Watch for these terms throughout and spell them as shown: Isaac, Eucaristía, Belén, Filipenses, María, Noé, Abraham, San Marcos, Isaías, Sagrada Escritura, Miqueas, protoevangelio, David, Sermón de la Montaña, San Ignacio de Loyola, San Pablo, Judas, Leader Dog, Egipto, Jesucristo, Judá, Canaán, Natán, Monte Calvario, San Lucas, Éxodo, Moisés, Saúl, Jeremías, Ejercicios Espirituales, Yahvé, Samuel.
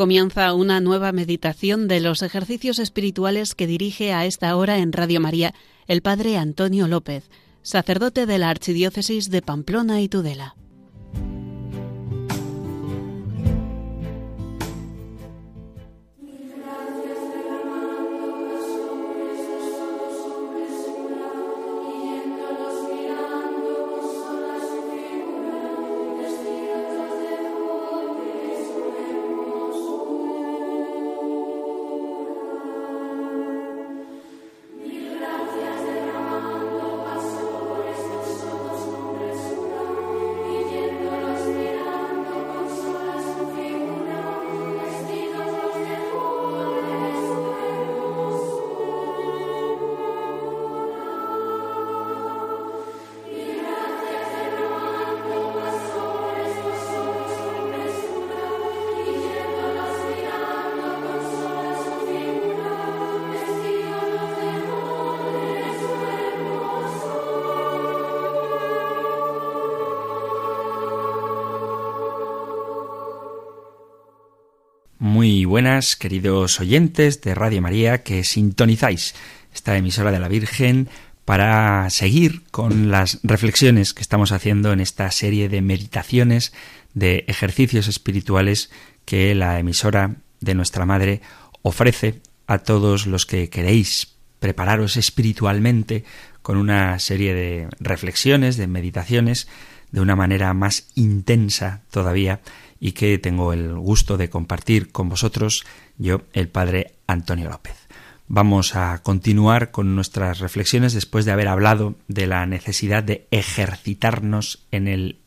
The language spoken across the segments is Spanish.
Comienza una nueva meditación de los ejercicios espirituales que dirige a esta hora en Radio María el padre Antonio López, sacerdote de la Archidiócesis de Pamplona y Tudela. Muy buenas, queridos oyentes de Radio María, que sintonizáis esta emisora de la Virgen para seguir con las reflexiones que estamos haciendo en esta serie de meditaciones de ejercicios espirituales que la emisora de nuestra Madre ofrece a todos los que queréis prepararos espiritualmente con una serie de reflexiones, de meditaciones, de una manera más intensa todavía, y que tengo el gusto de compartir con vosotros yo, el padre Antonio López. Vamos a continuar con nuestras reflexiones después de haber hablado de la necesidad de ejercitarnos en el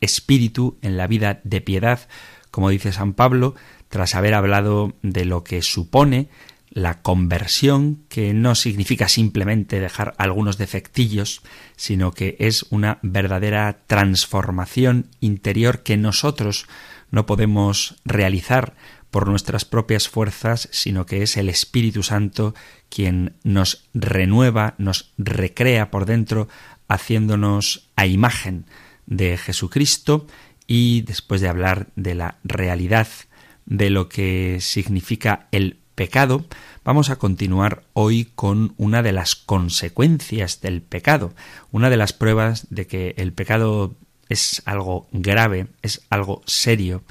espíritu, en la vida de piedad, como dice San Pablo, tras haber hablado de lo que supone la conversión, que no significa simplemente dejar algunos defectillos, sino que es una verdadera transformación interior que nosotros no podemos realizar por nuestras propias fuerzas, sino que es el Espíritu Santo quien nos renueva, nos recrea por dentro, haciéndonos a imagen de Jesucristo. Y después de hablar de la realidad de lo que significa el pecado, vamos a continuar hoy con una de las consecuencias del pecado, una de las pruebas de que el pecado es algo grave, es algo serio,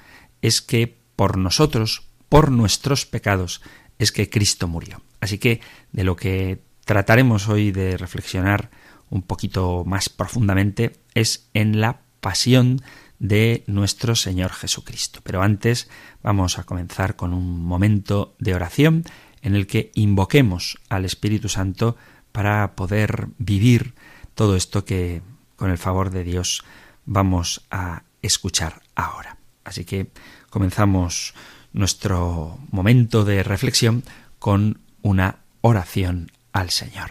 es que por nosotros, por nuestros pecados, es que Cristo murió. Así que de lo que trataremos hoy de reflexionar un poquito más profundamente es en la pasión de nuestro Señor Jesucristo. Pero antes vamos a comenzar con un momento de oración en el que invoquemos al Espíritu Santo para poder vivir todo esto que, con el favor de Dios, vamos a escuchar ahora. Así que comenzamos nuestro momento de reflexión con una oración al Señor.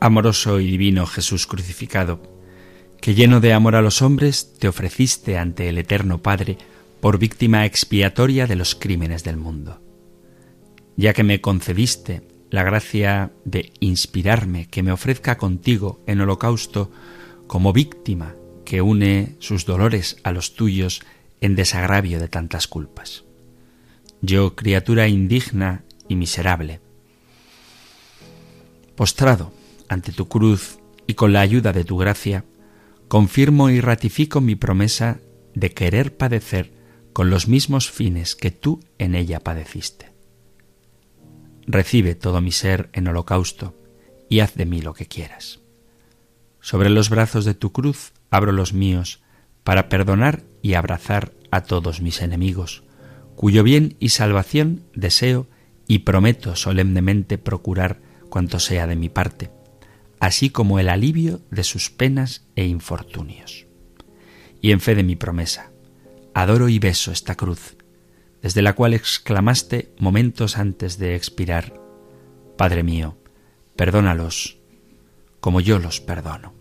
Amoroso y divino Jesús crucificado, que lleno de amor a los hombres te ofreciste ante el Eterno Padre por víctima expiatoria de los crímenes del mundo. Ya que me concediste la gracia de inspirarme que me ofrezca contigo en holocausto como víctima que une sus dolores a los tuyos en desagravio de tantas culpas. Yo, criatura indigna y miserable, postrado ante tu cruz y con la ayuda de tu gracia, confirmo y ratifico mi promesa de querer padecer con los mismos fines que tú en ella padeciste. Recibe todo mi ser en holocausto y haz de mí lo que quieras. Sobre los brazos de tu cruz abro los míos para perdonar y abrazar a todos mis enemigos, cuyo bien y salvación deseo y prometo solemnemente procurar cuanto sea de mi parte, así como el alivio de sus penas e infortunios. Y en fe de mi promesa, adoro y beso esta cruz, desde la cual exclamaste momentos antes de expirar: Padre mío, perdónalos, como yo los perdono.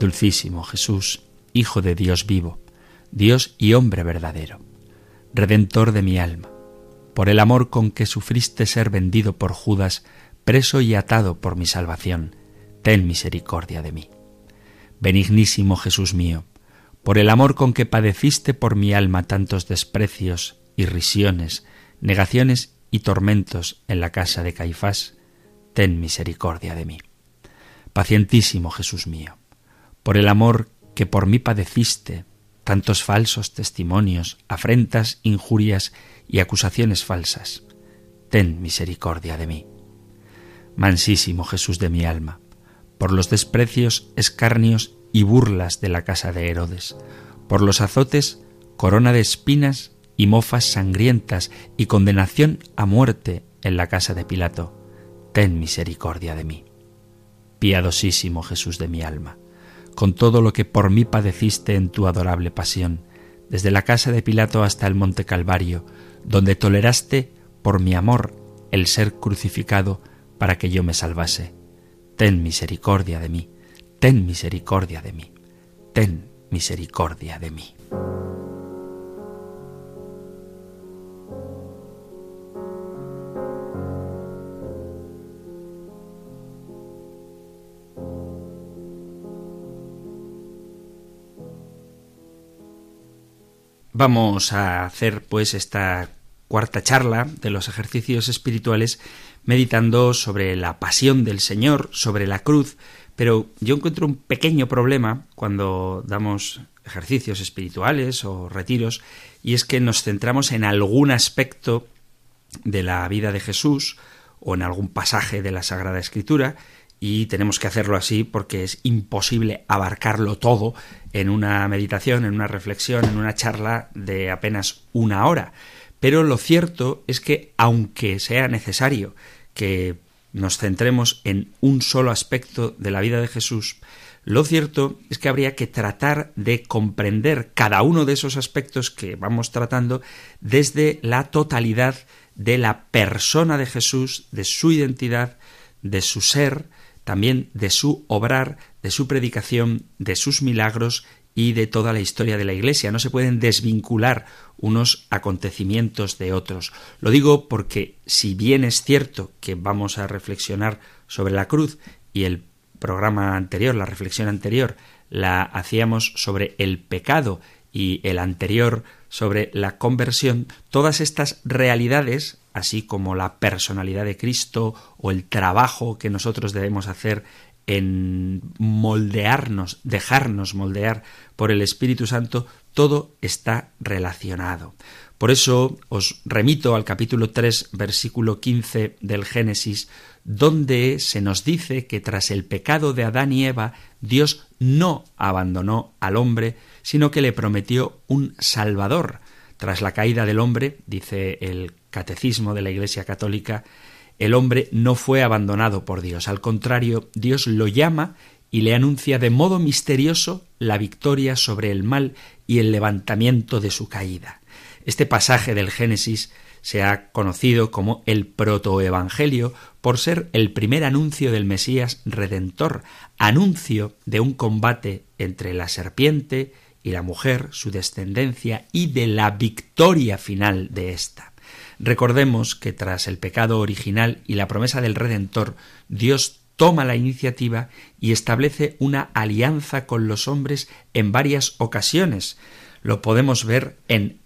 Dulcísimo Jesús, Hijo de Dios vivo, Dios y hombre verdadero, Redentor de mi alma, por el amor con que sufriste ser vendido por Judas, preso y atado por mi salvación, ten misericordia de mí. Benignísimo Jesús mío, por el amor con que padeciste por mi alma tantos desprecios, irrisiones, negaciones y tormentos en la casa de Caifás, ten misericordia de mí. Pacientísimo Jesús mío, por el amor que por mí padeciste, tantos falsos testimonios, afrentas, injurias y acusaciones falsas, ten misericordia de mí. Mansísimo Jesús de mi alma, por los desprecios, escarnios y burlas de la casa de Herodes, por los azotes, corona de espinas y mofas sangrientas y condenación a muerte en la casa de Pilato, ten misericordia de mí. Piadosísimo Jesús de mi alma, con todo lo que por mí padeciste en tu adorable pasión, desde la casa de Pilato hasta el Monte Calvario, donde toleraste por mi amor el ser crucificado para que yo me salvase, ten misericordia de mí. Ten misericordia de mí, ten misericordia de mí. Vamos a hacer pues esta cuarta charla de los ejercicios espirituales meditando sobre la pasión del Señor, sobre la cruz. Pero yo encuentro un pequeño problema cuando damos ejercicios espirituales o retiros, y es que nos centramos en algún aspecto de la vida de Jesús o en algún pasaje de la Sagrada Escritura, y tenemos que hacerlo así porque es imposible abarcarlo todo en una meditación, en una reflexión, en una charla de apenas una hora. Pero lo cierto es que, aunque sea necesario que nos centremos en un solo aspecto de la vida de Jesús, lo cierto es que habría que tratar de comprender cada uno de esos aspectos que vamos tratando desde la totalidad de la persona de Jesús, de su identidad, de su ser, también de su obrar, de su predicación, de sus milagros y de toda la historia de la Iglesia. No se pueden desvincular unos acontecimientos de otros. Lo digo porque, si bien es cierto que vamos a reflexionar sobre la cruz, y el programa anterior, la reflexión anterior, la hacíamos sobre el pecado y el anterior sobre la conversión, todas estas realidades, así como la personalidad de Cristo o el trabajo que nosotros debemos hacer en moldearnos, dejarnos moldear por el Espíritu Santo, todo está relacionado. Por eso os remito al capítulo 3, versículo 15 del Génesis, donde se nos dice que tras el pecado de Adán y Eva, Dios no abandonó al hombre, sino que le prometió un Salvador. Tras la caída del hombre, dice el Catecismo de la Iglesia Católica, el hombre no fue abandonado por Dios. Al contrario, Dios lo llama y le anuncia de modo misterioso la victoria sobre el mal y el levantamiento de su caída. Este pasaje del Génesis se ha conocido como el protoevangelio por ser el primer anuncio del Mesías Redentor, anuncio de un combate entre la serpiente y la mujer, su descendencia, y de la victoria final de ésta. Recordemos que tras el pecado original y la promesa del Redentor, Dios toma la iniciativa y establece una alianza con los hombres en varias ocasiones. Lo podemos ver en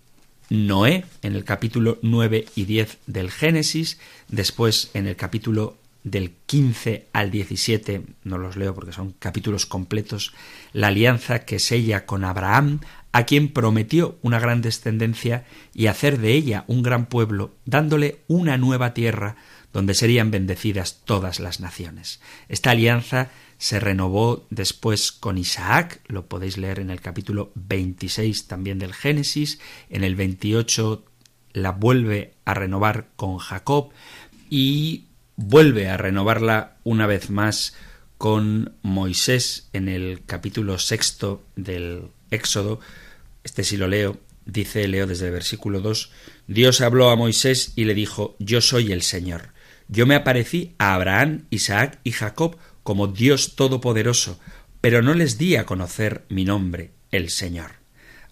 Noé, en el capítulo 9 y 10 del Génesis, después en el capítulo del 15 al 17, no los leo porque son capítulos completos, la alianza que sella con Abraham, a quien prometió una gran descendencia y hacer de ella un gran pueblo, dándole una nueva tierra donde serían bendecidas todas las naciones. Esta alianza se renovó después con Isaac, lo podéis leer en el capítulo 26 también del Génesis, en el 28 la vuelve a renovar con Jacob y vuelve a renovarla una vez más con Moisés en el capítulo 6 del Éxodo. Este sí lo leo, dice, leo desde el versículo 2, Dios habló a Moisés y le dijo, yo soy el Señor. Yo me aparecí a Abraham, Isaac y Jacob como Dios Todopoderoso, pero no les di a conocer mi nombre, el Señor.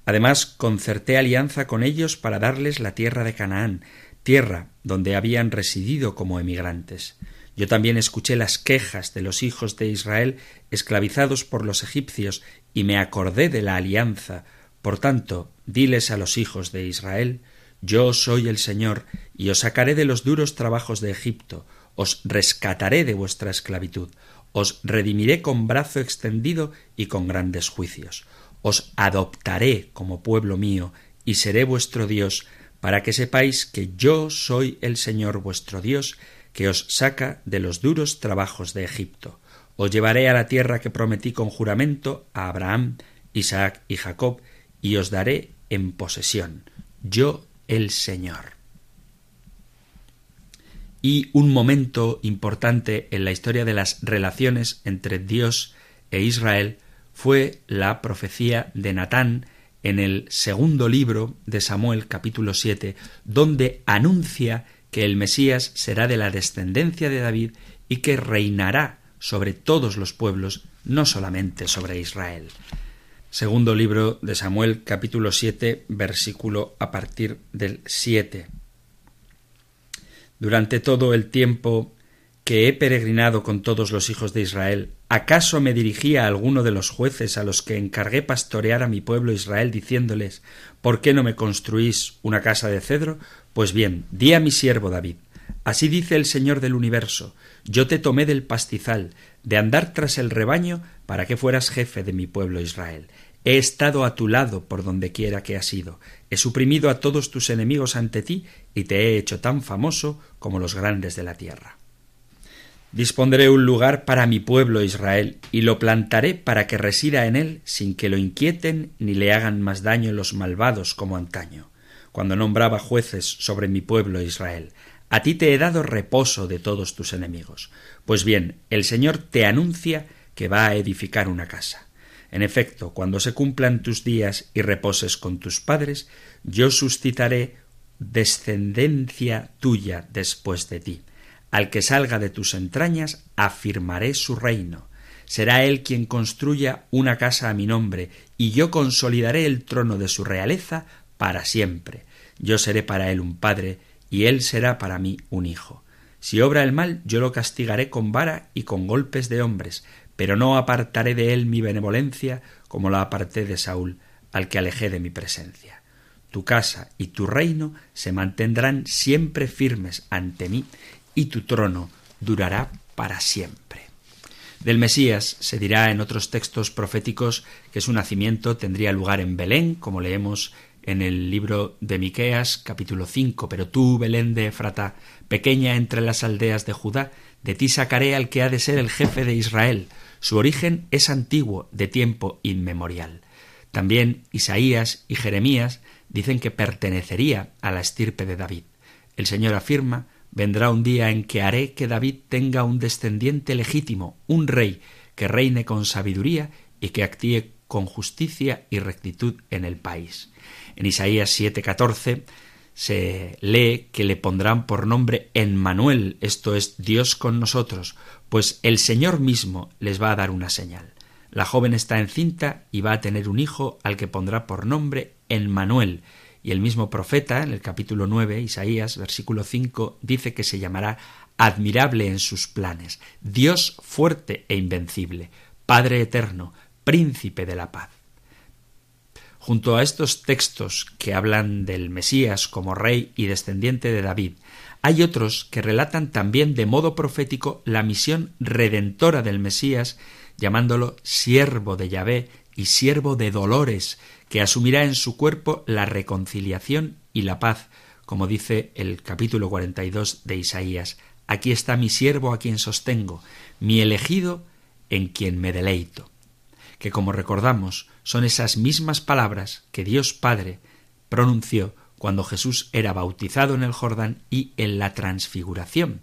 Además, concerté alianza con ellos para darles la tierra de Canaán, tierra donde habían residido como emigrantes. Yo también escuché las quejas de los hijos de Israel esclavizados por los egipcios y me acordé de la alianza. Por tanto, diles a los hijos de Israel: yo soy el Señor, y os sacaré de los duros trabajos de Egipto, os rescataré de vuestra esclavitud, os redimiré con brazo extendido y con grandes juicios. Os adoptaré como pueblo mío y seré vuestro Dios, para que sepáis que yo soy el Señor vuestro Dios, que os saca de los duros trabajos de Egipto. Os llevaré a la tierra que prometí con juramento a Abraham, Isaac y Jacob, y os daré en posesión. Yo el Señor. Y un momento importante en la historia de las relaciones entre Dios e Israel fue la profecía de Natán en el segundo libro de Samuel, capítulo 7, donde anuncia que el Mesías será de la descendencia de David y que reinará sobre todos los pueblos, no solamente sobre Israel. Segundo libro de Samuel, capítulo 7, versículo a partir del 7. Durante todo el tiempo que he peregrinado con todos los hijos de Israel, ¿acaso me dirigía a alguno de los jueces a los que encargué pastorear a mi pueblo Israel, diciéndoles: ¿por qué no me construís una casa de cedro? Pues bien, di a mi siervo David: así dice el Señor del universo, yo te tomé del pastizal, de andar tras el rebaño, para que fueras jefe de mi pueblo Israel. He estado a tu lado por donde quiera que has ido. He suprimido a todos tus enemigos ante ti y te he hecho tan famoso como los grandes de la tierra. Dispondré un lugar para mi pueblo Israel y lo plantaré para que resida en él sin que lo inquieten ni le hagan más daño los malvados como antaño, cuando nombraba jueces sobre mi pueblo Israel. A ti te he dado reposo de todos tus enemigos. Pues bien, el Señor te anuncia que va a edificar una casa. En efecto, cuando se cumplan tus días y reposes con tus padres, yo suscitaré descendencia tuya después de ti. Al que salga de tus entrañas, afirmaré su reino. Será él quien construya una casa a mi nombre, y yo consolidaré el trono de su realeza para siempre. Yo seré para él un padre, y él será para mí un hijo. Si obra el mal, yo lo castigaré con vara y con golpes de hombres, pero no apartaré de él mi benevolencia como la aparté de Saúl, al que alejé de mi presencia. Tu casa y tu reino se mantendrán siempre firmes ante mí, y tu trono durará para siempre. Del Mesías se dirá en otros textos proféticos que su nacimiento tendría lugar en Belén, como leemos en el libro de Miqueas, capítulo 5. Pero tú, Belén de Efrata, pequeña entre las aldeas de Judá, de ti sacaré al que ha de ser el jefe de Israel. Su origen es antiguo, de tiempo inmemorial. También Isaías y Jeremías dicen que pertenecería a la estirpe de David. El Señor afirma: vendrá un día en que haré que David tenga un descendiente legítimo, un rey que reine con sabiduría y que actúe con justicia y rectitud en el país. En Isaías 7:14 se lee que le pondrán por nombre Enmanuel, esto es, Dios con nosotros, pues el Señor mismo les va a dar una señal. La joven está encinta y va a tener un hijo al que pondrá por nombre Enmanuel. Y el mismo profeta, en el capítulo 9, Isaías, versículo 5, dice que se llamará admirable en sus planes, Dios fuerte e invencible, Padre eterno, Príncipe de la paz. Junto a estos textos que hablan del Mesías como rey y descendiente de David, hay otros que relatan también de modo profético la misión redentora del Mesías, llamándolo siervo de Yahvé y siervo de dolores, que asumirá en su cuerpo la reconciliación y la paz, como dice el capítulo 42 de Isaías. Aquí está mi siervo a quien sostengo, mi elegido en quien me deleito. Que, como recordamos, son esas mismas palabras que Dios Padre pronunció cuando Jesús era bautizado en el Jordán y en la transfiguración,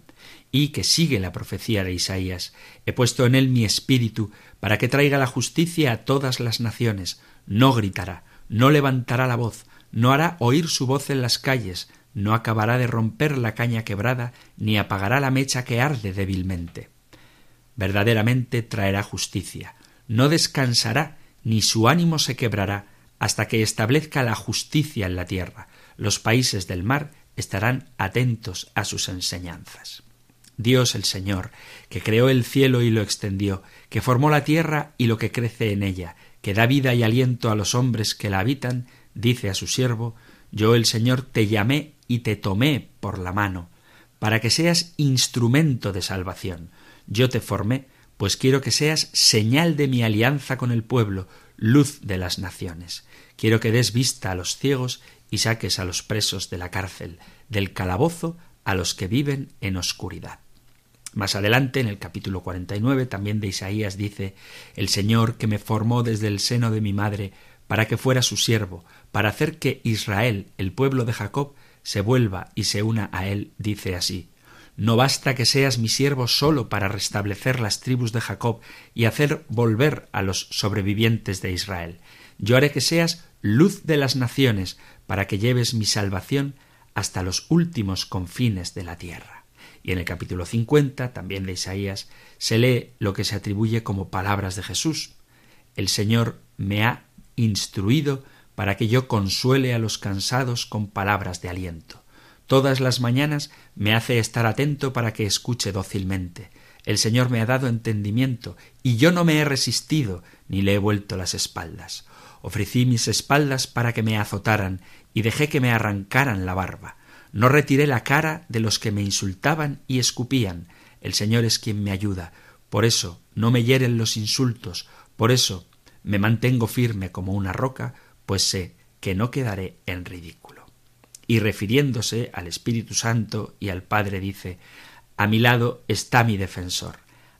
y que sigue la profecía de Isaías: he puesto en él mi espíritu para que traiga la justicia a todas las naciones. No gritará, no levantará la voz, no hará oír su voz en las calles, no acabará de romper la caña quebrada, ni apagará la mecha que arde débilmente. Verdaderamente traerá justicia, no descansará, ni su ánimo se quebrará, hasta que establezca la justicia en la tierra. Los países del mar estarán atentos a sus enseñanzas. Dios el Señor, que creó el cielo y lo extendió, que formó la tierra y lo que crece en ella, que da vida y aliento a los hombres que la habitan, dice a su siervo: yo el Señor te llamé y te tomé por la mano, para que seas instrumento de salvación. Yo te formé, pues quiero que seas señal de mi alianza con el pueblo, luz de las naciones. Quiero que des vista a los ciegos y saques a los presos de la cárcel, del calabozo a los que viven en oscuridad. Más adelante, en el capítulo 49, también de Isaías, dice: «El Señor que me formó desde el seno de mi madre, para que fuera su siervo, para hacer que Israel, el pueblo de Jacob, se vuelva y se una a él», dice así: «No basta que seas mi siervo solo para restablecer las tribus de Jacob y hacer volver a los sobrevivientes de Israel. Yo haré que seas luz de las naciones, para que lleves mi salvación hasta los últimos confines de la tierra». Y en el capítulo 50, también de Isaías, se lee lo que se atribuye como palabras de Jesús: «El Señor me ha instruido para que yo consuele a los cansados con palabras de aliento. Todas las mañanas me hace estar atento para que escuche dócilmente. El Señor me ha dado entendimiento y yo no me he resistido ni le he vuelto las espaldas. Ofrecí mis espaldas para que me azotaran y dejé que me arrancaran la barba. No retiré la cara de los que me insultaban y escupían. El Señor es quien me ayuda. Por eso no me hieren los insultos. Por eso me mantengo firme como una roca, pues sé que no quedaré en ridículo». Y refiriéndose al Espíritu Santo y al Padre dice: «A mi lado está mi defensor.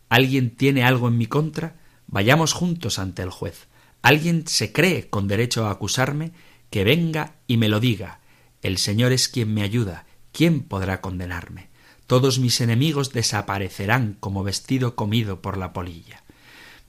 ¿Alguien tiene algo en mi contra? Vayamos juntos ante el juez. ¿Alguien se cree con derecho a acusarme? Que venga y me lo diga. El Señor es quien me ayuda, ¿quién podrá condenarme? Todos mis enemigos desaparecerán como vestido comido por la polilla».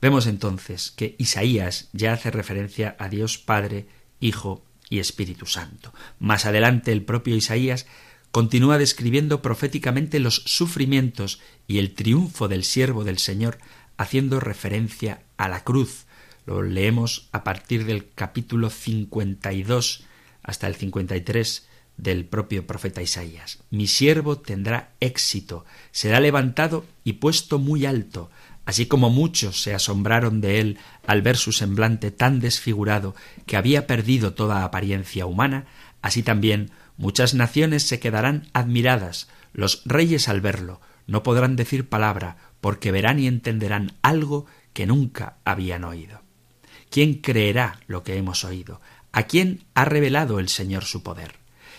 Vemos entonces que Isaías ya hace referencia a Dios Padre, Hijo y Espíritu Santo. Más adelante el propio Isaías continúa describiendo proféticamente los sufrimientos y el triunfo del siervo del Señor, haciendo referencia a la cruz. Lo leemos a partir del capítulo 52 hasta el 53 del propio profeta Isaías. «Mi siervo tendrá éxito, será levantado y puesto muy alto, así como muchos se asombraron de él al ver su semblante tan desfigurado que había perdido toda apariencia humana, así también muchas naciones se quedarán admiradas, los reyes al verlo no podrán decir palabra, porque verán y entenderán algo que nunca habían oído. ¿Quién creerá lo que hemos oído? ¿A quién ha revelado el Señor su poder?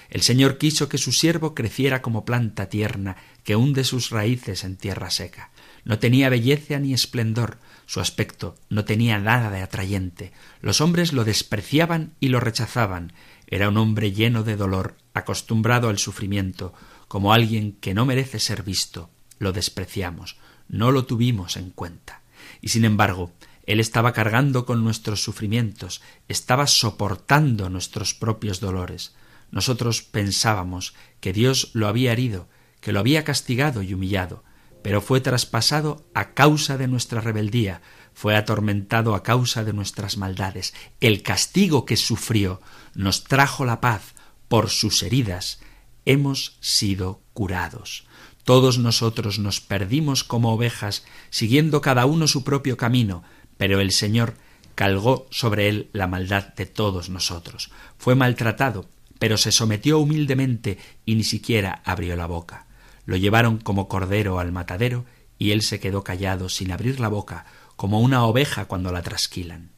El Señor quiso que su siervo creciera como planta tierna que hunde sus raíces en tierra seca. No tenía belleza ni esplendor, su aspecto no tenía nada de atrayente. Los hombres lo despreciaban y lo rechazaban. Era un hombre lleno de dolor, acostumbrado al sufrimiento, como alguien que no merece ser visto. Lo despreciamos, no lo tuvimos en cuenta. Y sin embargo, Él estaba cargando con nuestros sufrimientos, estaba soportando nuestros propios dolores. Nosotros pensábamos que Dios lo había herido, que lo había castigado y humillado, pero fue traspasado a causa de nuestra rebeldía, fue atormentado a causa de nuestras maldades. El castigo que sufrió nos trajo la paz. Por sus heridas hemos sido curados. Todos nosotros nos perdimos como ovejas, siguiendo cada uno su propio camino, pero el Señor cargó sobre él la maldad de todos nosotros. Fue maltratado, pero se sometió humildemente y ni siquiera abrió la boca. Lo llevaron como cordero al matadero y él se quedó callado sin abrir la boca, como una oveja cuando la trasquilan.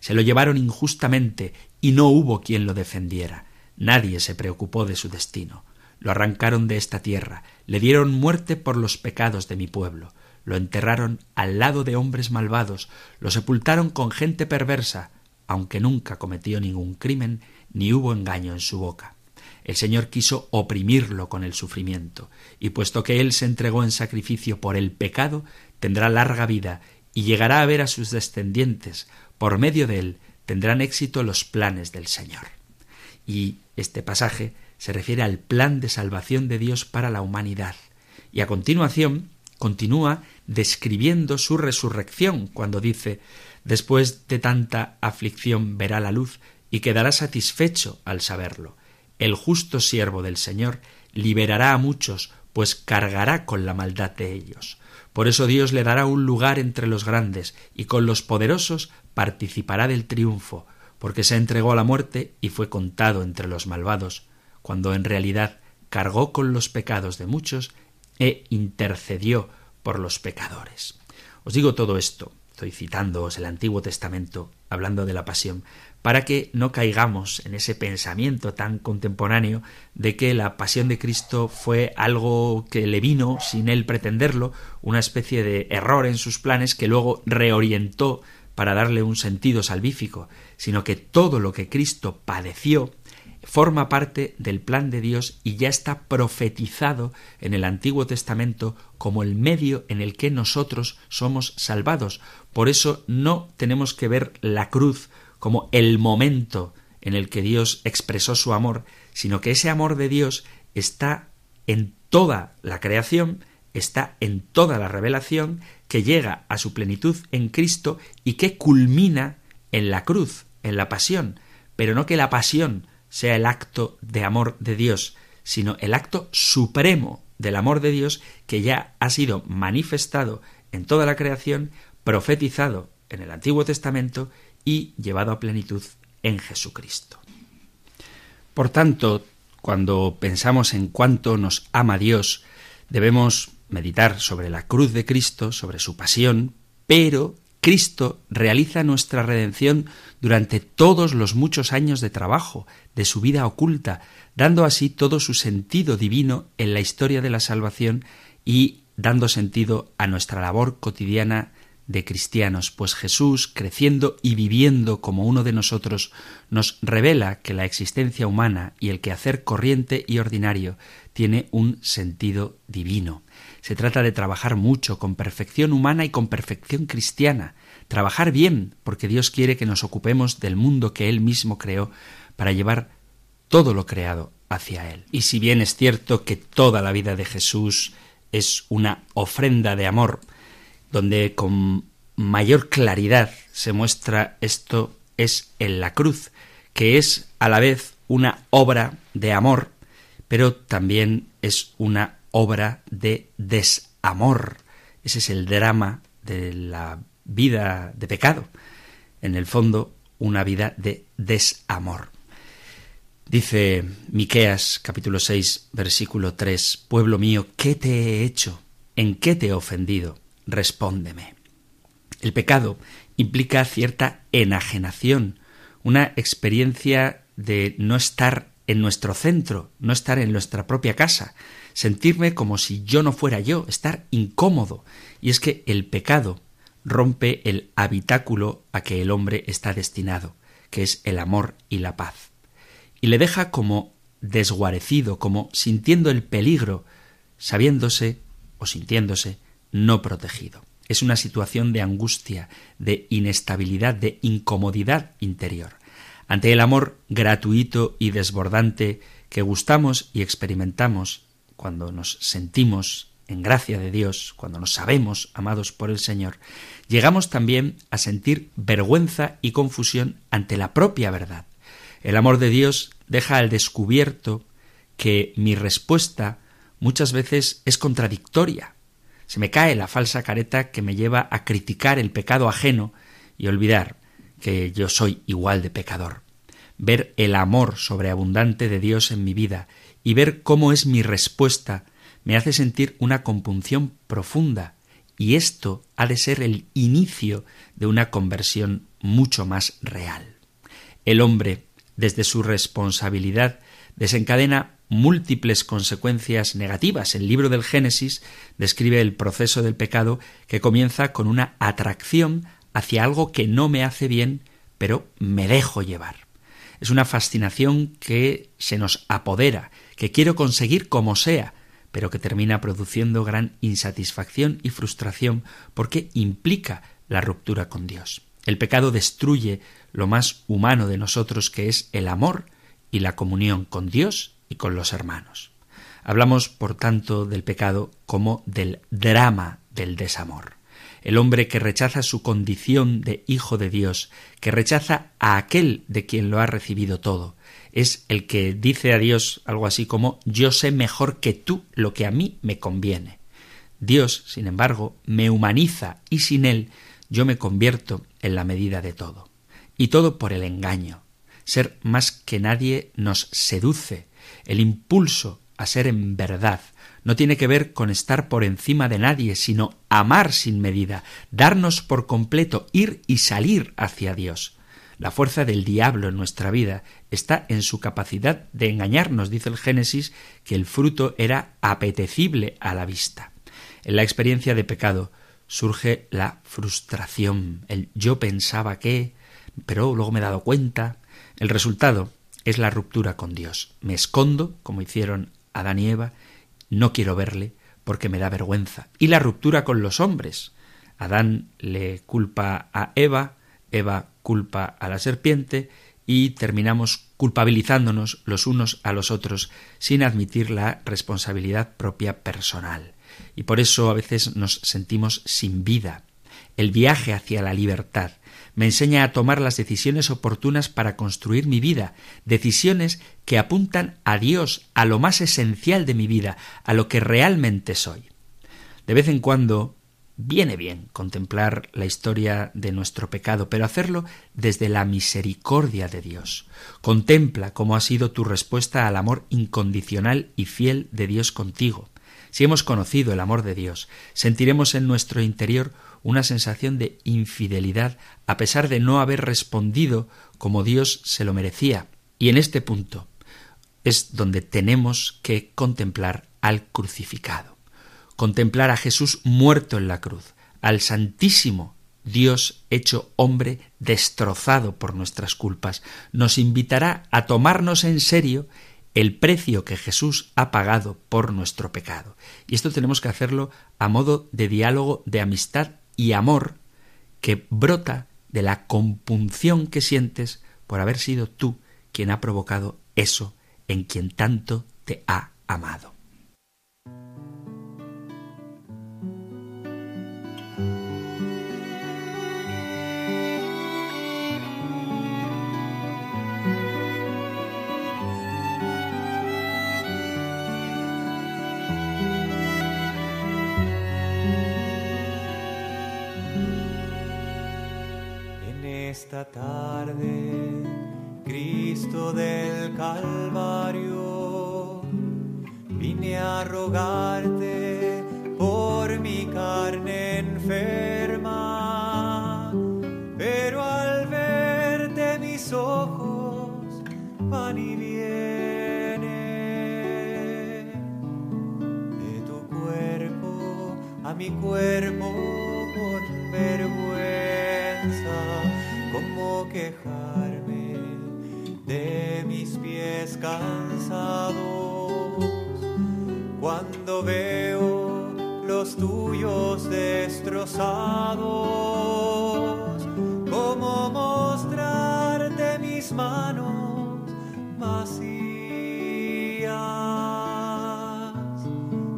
Se lo llevaron injustamente y no hubo quien lo defendiera. Nadie se preocupó de su destino. Lo arrancaron de esta tierra, le dieron muerte por los pecados de mi pueblo. Lo enterraron al lado de hombres malvados, lo sepultaron con gente perversa, aunque nunca cometió ningún crimen ni hubo engaño en su boca. El Señor quiso oprimirlo con el sufrimiento, y puesto que Él se entregó en sacrificio por el pecado, tendrá larga vida y llegará a ver a sus descendientes. Por medio de Él tendrán éxito los planes del Señor». Y este pasaje se refiere al plan de salvación de Dios para la humanidad. Y a continuación, continúa describiendo su resurrección cuando dice: «Después de tanta aflicción verá la luz y quedará satisfecho al saberlo. El justo siervo del Señor liberará a muchos pues cargará con la maldad de ellos. Por eso Dios le dará un lugar entre los grandes, y con los poderosos participará del triunfo, porque se entregó a la muerte y fue contado entre los malvados, cuando en realidad cargó con los pecados de muchos e intercedió por los pecadores. Os digo todo esto, estoy citándoos el Antiguo Testamento, hablando de la pasión, para que no caigamos en ese pensamiento tan contemporáneo de que la pasión de Cristo fue algo que le vino sin él pretenderlo, una especie de error en sus planes que luego reorientó para darle un sentido salvífico, sino que todo lo que Cristo padeció forma parte del plan de Dios y ya está profetizado en el Antiguo Testamento como el medio en el que nosotros somos salvados. Por eso no tenemos que ver la cruz como el momento en el que Dios expresó su amor, sino que ese amor de Dios está en toda la creación, está en toda la revelación, que llega a su plenitud en Cristo y que culmina en la cruz, en la pasión, pero no que la pasión sea el acto de amor de Dios, sino el acto supremo del amor de Dios que ya ha sido manifestado en toda la creación, profetizado en el Antiguo Testamento y llevado a plenitud en Jesucristo. Por tanto, cuando pensamos en cuánto nos ama Dios, debemos meditar sobre la cruz de Cristo, sobre su pasión, pero Cristo realiza nuestra redención durante todos los muchos años de trabajo, de su vida oculta, dando así todo su sentido divino en la historia de la salvación y dando sentido a nuestra labor cotidiana de cristianos, pues Jesús, creciendo y viviendo como uno de nosotros, nos revela que la existencia humana y el quehacer corriente y ordinario tiene un sentido divino. Se trata de trabajar mucho, con perfección humana y con perfección cristiana. Trabajar bien, porque Dios quiere que nos ocupemos del mundo que Él mismo creó para llevar todo lo creado hacia Él. Y si bien es cierto que toda la vida de Jesús es una ofrenda de amor, donde con mayor claridad se muestra esto es en la cruz, que es a la vez una obra de amor, pero también es una obra de desamor. Ese es el drama de la vida de pecado. En el fondo, una vida de desamor. Dice Miqueas, capítulo 6, versículo 3, «Pueblo mío, ¿qué te he hecho? ¿En qué te he ofendido? Respóndeme». El pecado implica cierta enajenación, una experiencia de no estar en nuestro centro, no estar en nuestra propia casa, sentirme como si yo no fuera yo, estar incómodo. Y es que el pecado rompe el habitáculo a que el hombre está destinado, que es el amor y la paz. Y le deja como desguarecido, como sintiendo el peligro, sabiéndose o sintiéndose no protegido. Es una situación de angustia, de inestabilidad, de incomodidad interior. Ante el amor gratuito y desbordante que gustamos y experimentamos cuando nos sentimos en gracia de Dios, cuando nos sabemos amados por el Señor, llegamos también a sentir vergüenza y confusión ante la propia verdad. El amor de Dios deja al descubierto que mi respuesta muchas veces es contradictoria. Se me cae la falsa careta que me lleva a criticar el pecado ajeno y olvidar que yo soy igual de pecador. Ver el amor sobreabundante de Dios en mi vida y ver cómo es mi respuesta me hace sentir una compunción profunda, y esto ha de ser el inicio de una conversión mucho más real. El hombre, desde su responsabilidad, desencadena múltiples consecuencias negativas. El libro del Génesis describe el proceso del pecado que comienza con una atracción hacia algo que no me hace bien, pero me dejo llevar. Es una fascinación que se nos apodera, que quiero conseguir como sea, pero que termina produciendo gran insatisfacción y frustración porque implica la ruptura con Dios. El pecado destruye lo más humano de nosotros, que es el amor y la comunión con Dios y con los hermanos. Hablamos, por tanto, del pecado como del drama del desamor. El hombre que rechaza su condición de hijo de Dios, que rechaza a aquel de quien lo ha recibido todo, es el que dice a Dios algo así como: yo sé mejor que tú lo que a mí me conviene. Dios, sin embargo, me humaniza y sin él yo me convierto en la medida de todo. Y todo por el engaño. Ser más que nadie nos seduce. El impulso a ser en verdad no tiene que ver con estar por encima de nadie, sino amar sin medida, darnos por completo, ir y salir hacia Dios. La fuerza del diablo en nuestra vida está en su capacidad de engañarnos. Dice el Génesis que el fruto era apetecible a la vista. En la experiencia de pecado surge la frustración, el yo pensaba que, pero luego me he dado cuenta. El resultado es la ruptura con Dios. Me escondo, como hicieron Adán y Eva, no quiero verle porque me da vergüenza. Y la ruptura con los hombres. Adán le culpa a Eva, Eva culpa a la serpiente y terminamos culpabilizándonos los unos a los otros sin admitir la responsabilidad propia personal. Y por eso a veces nos sentimos sin vida. El viaje hacia la libertad me enseña a tomar las decisiones oportunas para construir mi vida, decisiones que apuntan a Dios, a lo más esencial de mi vida, a lo que realmente soy. De vez en cuando viene bien contemplar la historia de nuestro pecado, pero hacerlo desde la misericordia de Dios. Contempla cómo ha sido tu respuesta al amor incondicional y fiel de Dios contigo. Si hemos conocido el amor de Dios, sentiremos en nuestro interior una sensación de infidelidad a pesar de no haber respondido como Dios se lo merecía. Y en este punto es donde tenemos que contemplar al crucificado. Contemplar a Jesús muerto en la cruz, al Santísimo Dios hecho hombre destrozado por nuestras culpas, nos invitará a tomarnos en serio el precio que Jesús ha pagado por nuestro pecado. Y esto tenemos que hacerlo a modo de diálogo de amistad y amor que brota de la compunción que sientes por haber sido tú quien ha provocado eso en quien tanto te ha amado. Esta tarde, Cristo del Calvario, vine a rogarte por mi carne enferma, pero al verte mis ojos van y vienen, de tu cuerpo a mi cuerpo con vergüenza. ¿Cómo quejarme de mis pies cansados cuando veo los tuyos destrozados? ¿Cómo mostrarte mis manos vacías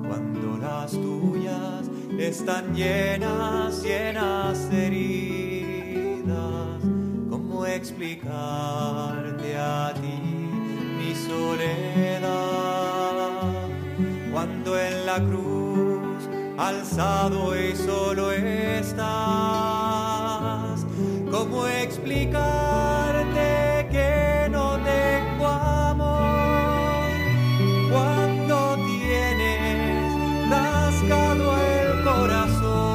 cuando las tuyas están llenas, llenas de heridas? Explicarte a ti mi soledad cuando en la cruz alzado y solo estás. ¿Cómo explicarte que no tengo amor cuando tienes rasgado el corazón?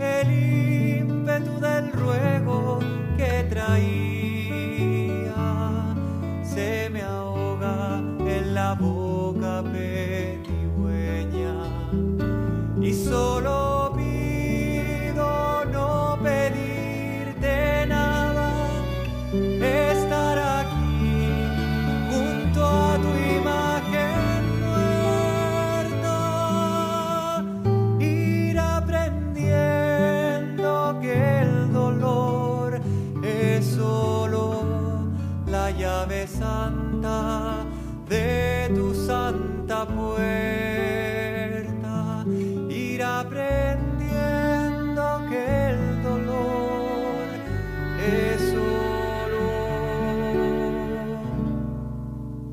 El ímpetu del ruego que traí. la boca pedigüeña y solo pido no pedirte nada, estar aquí junto a tu imagen muerta, ir aprendiendo que el dolor es solo la llave santa de tu santa puerta, ir aprendiendo que el dolor es solo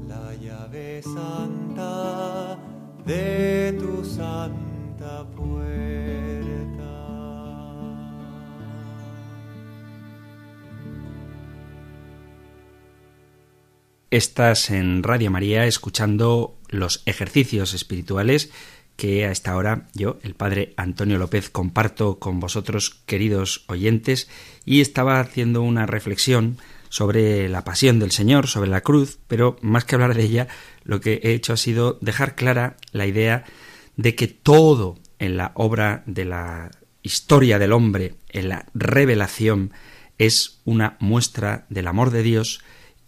la llave santa de tu santa puerta. Estás en Radio María escuchando los ejercicios espirituales que a esta hora yo, el padre Antonio López, comparto con vosotros, queridos oyentes, y estaba haciendo una reflexión sobre la pasión del Señor, sobre la cruz, pero más que hablar de ella, lo que he hecho ha sido dejar clara la idea de que todo en la obra de la historia del hombre, en la revelación, es una muestra del amor de Dios.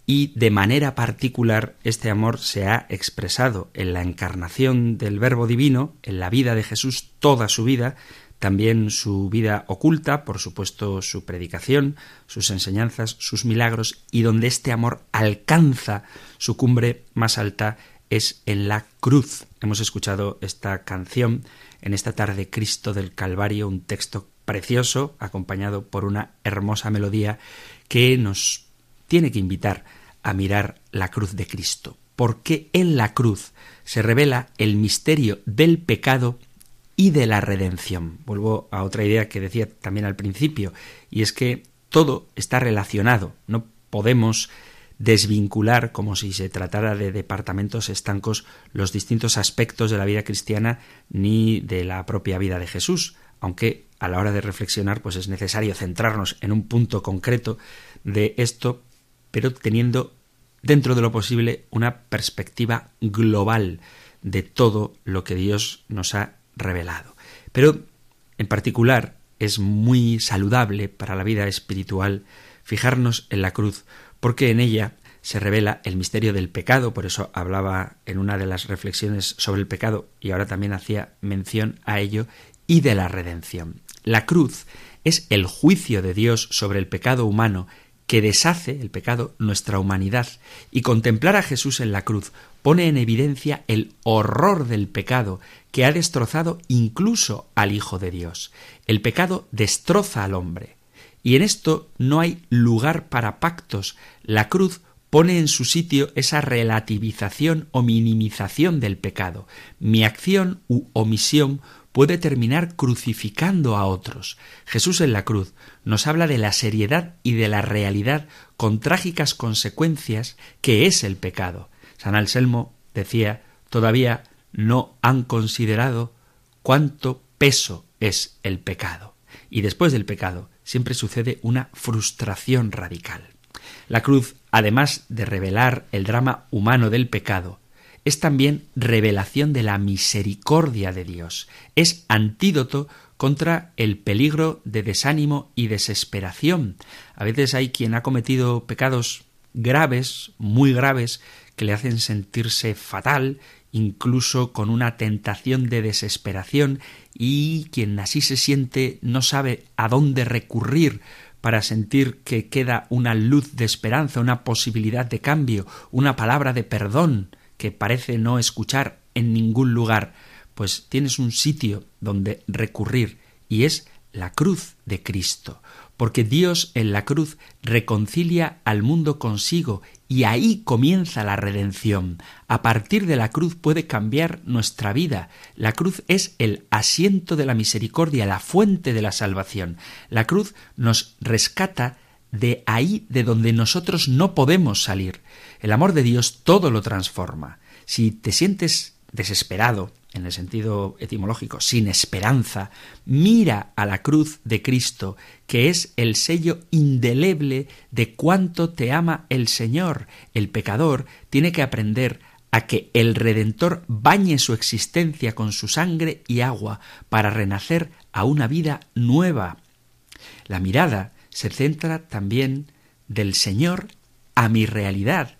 Y de manera particular este amor se ha expresado en la encarnación del Verbo Divino, en la vida de Jesús, toda su vida, también su vida oculta, por supuesto su predicación, sus enseñanzas, sus milagros, y donde este amor alcanza su cumbre más alta es en la cruz. Hemos escuchado esta canción en esta tarde, Cristo del Calvario, un texto precioso acompañado por una hermosa melodía que nos tiene que invitar a mirar la cruz de Cristo, porque en la cruz se revela el misterio del pecado y de la redención. Vuelvo a otra idea que decía también al principio, y es que todo está relacionado. No podemos desvincular, como si se tratara de departamentos estancos, los distintos aspectos de la vida cristiana ni de la propia vida de Jesús, aunque a la hora de reflexionar pues es necesario centrarnos en un punto concreto de esto, pero teniendo dentro de lo posible una perspectiva global de todo lo que Dios nos ha revelado. Pero en particular es muy saludable para la vida espiritual fijarnos en la cruz, porque en ella se revela el misterio del pecado. Por eso hablaba en una de las reflexiones sobre el pecado, y ahora también hacía mención a ello, y de la redención. La cruz es el juicio de Dios sobre el pecado humano, que deshace el pecado, nuestra humanidad, y contemplar a Jesús en la cruz pone en evidencia el horror del pecado que ha destrozado incluso al Hijo de Dios. El pecado destroza al hombre, y en esto no hay lugar para pactos. La cruz pone en su sitio esa relativización o minimización del pecado. Mi acción u omisión puede terminar crucificando a otros. Jesús en la cruz nos habla de la seriedad y de la realidad con trágicas consecuencias que es el pecado. San Anselmo decía, todavía no han considerado cuánto peso es el pecado. Y después del pecado siempre sucede una frustración radical. La cruz, además de revelar el drama humano del pecado, es también revelación de la misericordia de Dios. Es antídoto contra el peligro de desánimo y desesperación. A veces hay quien ha cometido pecados graves, muy graves, que le hacen sentirse fatal, incluso con una tentación de desesperación, y quien así se siente no sabe a dónde recurrir para sentir que queda una luz de esperanza, una posibilidad de cambio, una palabra de perdón que parece no escuchar en ningún lugar. Pues tienes un sitio donde recurrir, y es la cruz de Cristo, porque Dios en la cruz reconcilia al mundo consigo, y ahí comienza la redención. A partir de la cruz puede cambiar nuestra vida. La cruz es el asiento de la misericordia, la fuente de la salvación. La cruz nos rescata de ahí de donde nosotros no podemos salir. El amor de Dios todo lo transforma. Si te sientes desesperado, en el sentido etimológico, sin esperanza, mira a la cruz de Cristo, que es el sello indeleble de cuánto te ama el Señor. El pecador tiene que aprender a a que el Redentor bañe su existencia con su sangre y agua para renacer a una vida nueva. La mirada se centra también del Señor a mi realidad.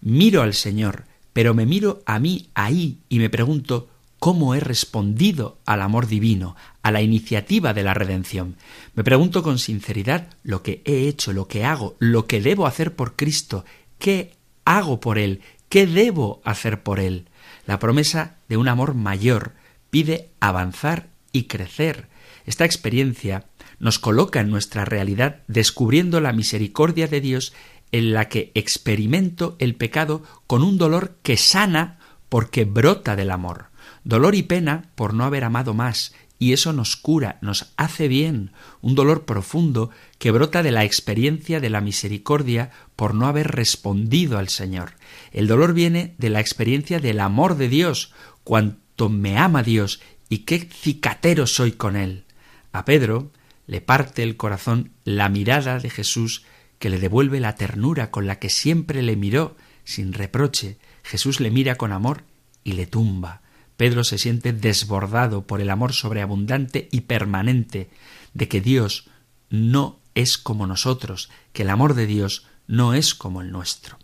Miro al Señor, pero me miro a mí ahí y me pregunto cómo he respondido al amor divino, a la iniciativa de la redención. Me pregunto con sinceridad lo que he hecho, lo que hago, lo que debo hacer por Cristo, qué hago por Él, qué debo hacer por Él. La promesa de un amor mayor pide avanzar y crecer. Esta experiencia nos coloca en nuestra realidad descubriendo la misericordia de Dios en la que experimento el pecado con un dolor que sana porque brota del amor. Dolor y pena por no haber amado más, y eso nos cura, nos hace bien. Un dolor profundo que brota de la experiencia de la misericordia por no haber respondido al Señor. El dolor viene de la experiencia del amor de Dios, cuánto me ama Dios y qué cicatero soy con Él. A Pedro le parte el corazón la mirada de Jesús, que le devuelve la ternura con la que siempre le miró, sin reproche. Jesús le mira con amor y le tumba. Pedro se siente desbordado por el amor sobreabundante y permanente de que Dios no es como nosotros, que el amor de Dios no es como el nuestro.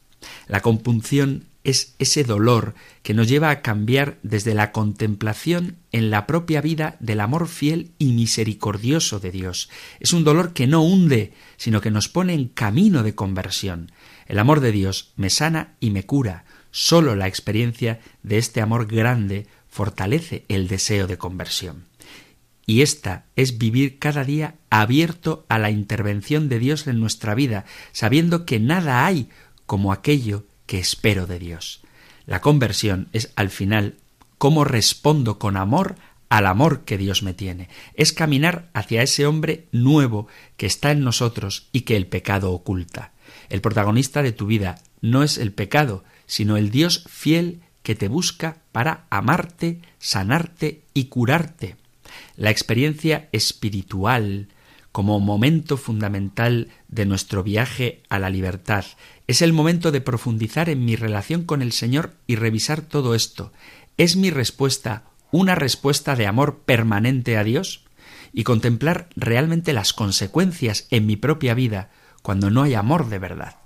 La compunción es ese dolor que nos lleva a cambiar desde la contemplación en la propia vida del amor fiel y misericordioso de Dios. Es un dolor que no hunde, sino que nos pone en camino de conversión. El amor de Dios me sana y me cura. Solo la experiencia de este amor grande fortalece el deseo de conversión. Y esta es vivir cada día abierto a la intervención de Dios en nuestra vida, sabiendo que nada hay como aquello que espero de Dios. La conversión es, al final, cómo respondo con amor al amor que Dios me tiene. Es caminar hacia ese hombre nuevo que está en nosotros y que el pecado oculta. El protagonista de tu vida no es el pecado, sino el Dios fiel que te busca para amarte, sanarte y curarte. La experiencia espiritual, como momento fundamental de nuestro viaje a la libertad, es el momento de profundizar en mi relación con el Señor y revisar todo esto. ¿Es mi respuesta una respuesta de amor permanente a Dios? Y contemplar realmente las consecuencias en mi propia vida cuando no hay amor de verdad.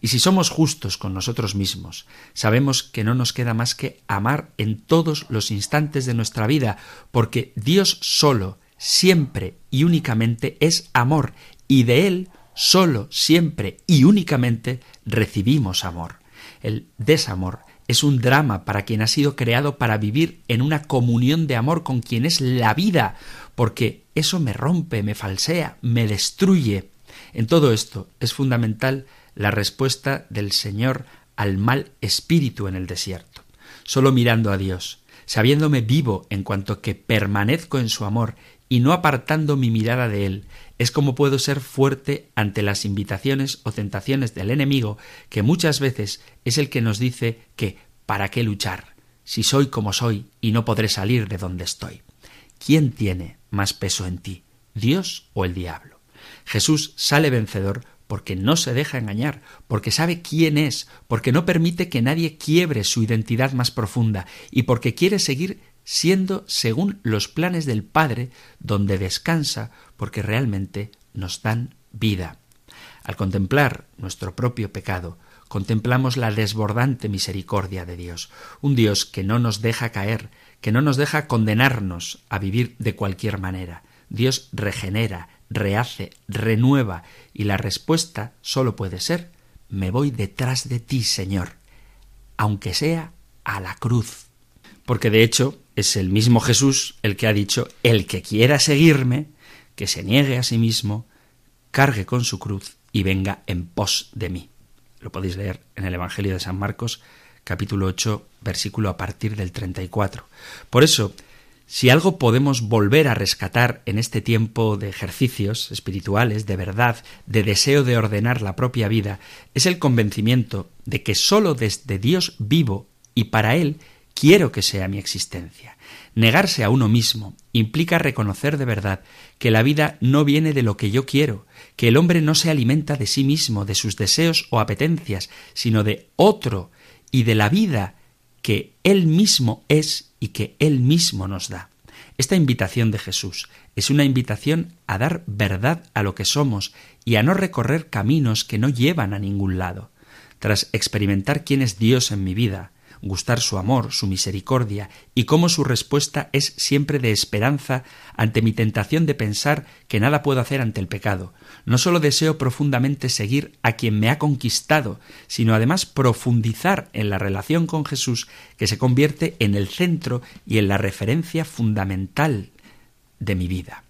Y si somos justos con nosotros mismos, sabemos que no nos queda más que amar en todos los instantes de nuestra vida, porque Dios solo, siempre y únicamente es amor, y de Él solo, siempre y únicamente recibimos amor. El desamor es un drama para quien ha sido creado para vivir en una comunión de amor con quien es la vida, porque eso me rompe, me falsea, me destruye. En todo esto es fundamental la respuesta del Señor al mal espíritu en el desierto. Solo mirando a Dios, sabiéndome vivo en cuanto que permanezco en su amor y no apartando mi mirada de Él, es como puedo ser fuerte ante las invitaciones o tentaciones del enemigo, que muchas veces es el que nos dice que ¿para qué luchar? Si soy como soy y no podré salir de donde estoy. ¿Quién tiene más peso en ti, Dios o el diablo? Jesús sale vencedor porque no se deja engañar, porque sabe quién es, porque no permite que nadie quiebre su identidad más profunda y porque quiere seguir siendo según los planes del Padre, donde descansa, porque realmente nos dan vida. Al contemplar nuestro propio pecado, contemplamos la desbordante misericordia de Dios, un Dios que no nos deja caer, que no nos deja condenarnos a vivir de cualquier manera. Dios regenera, rehace, renueva, y la respuesta solo puede ser: me voy detrás de ti, Señor, aunque sea a la cruz. Porque de hecho es el mismo Jesús el que ha dicho: el que quiera seguirme, que se niegue a sí mismo, cargue con su cruz y venga en pos de mí. Lo podéis leer en el Evangelio de San Marcos, capítulo 8, versículo a partir del 34. Por eso, si algo podemos volver a rescatar en este tiempo de ejercicios espirituales, de verdad, de deseo de ordenar la propia vida, es el convencimiento de que sólo desde Dios vivo y para Él quiero que sea mi existencia. Negarse a uno mismo implica reconocer de verdad que la vida no viene de lo que yo quiero, que el hombre no se alimenta de sí mismo, de sus deseos o apetencias, sino de otro y de la vida que Él mismo es y que Él mismo nos da. Esta invitación de Jesús es una invitación a dar verdad a lo que somos y a no recorrer caminos que no llevan a ningún lado. Tras experimentar quién es Dios en mi vida, gustar su amor, su misericordia y cómo su respuesta es siempre de esperanza ante mi tentación de pensar que nada puedo hacer ante el pecado. No solo deseo profundamente seguir a quien me ha conquistado, sino además profundizar en la relación con Jesús, que se convierte en el centro y en la referencia fundamental de mi vida.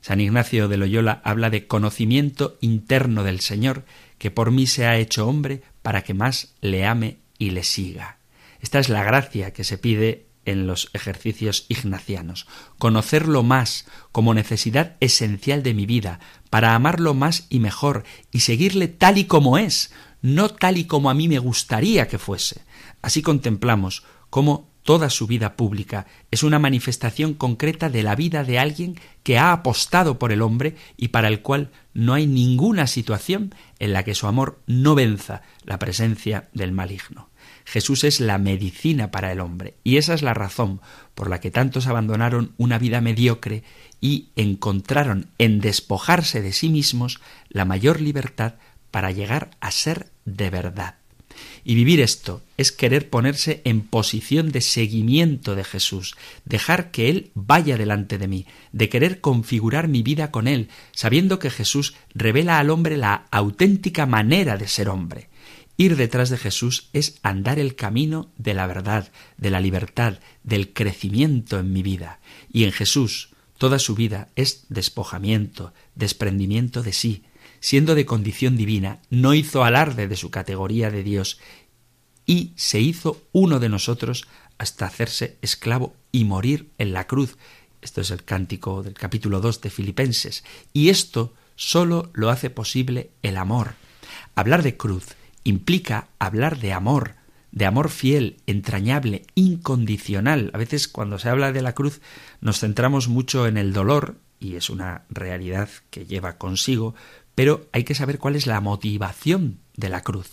San Ignacio de Loyola habla de conocimiento interno del Señor, que por mí se ha hecho hombre para que más le ame y le siga. Esta es la gracia que se pide en los ejercicios ignacianos. Conocerlo más como necesidad esencial de mi vida, para amarlo más y mejor y seguirle tal y como es, no tal y como a mí me gustaría que fuese. Así contemplamos cómo toda su vida pública es una manifestación concreta de la vida de alguien que ha apostado por el hombre y para el cual no hay ninguna situación en la que su amor no venza la presencia del maligno. Jesús es la medicina para el hombre, y esa es la razón por la que tantos abandonaron una vida mediocre y encontraron en despojarse de sí mismos la mayor libertad para llegar a ser de verdad. Y vivir esto es querer ponerse en posición de seguimiento de Jesús, dejar que Él vaya delante de mí, de querer configurar mi vida con Él, sabiendo que Jesús revela al hombre la auténtica manera de ser hombre. Ir detrás de Jesús es andar el camino de la verdad, de la libertad, del crecimiento en mi vida. Y en Jesús toda su vida es despojamiento, desprendimiento de sí. Siendo de condición divina, no hizo alarde de su categoría de Dios y se hizo uno de nosotros hasta hacerse esclavo y morir en la cruz. Esto es el cántico del capítulo 2 de Filipenses. Y esto solo lo hace posible el amor. Hablar de cruz implica hablar de amor fiel, entrañable, incondicional. A veces cuando se habla de la cruz nos centramos mucho en el dolor, y es una realidad que lleva consigo, pero hay que saber cuál es la motivación de la cruz.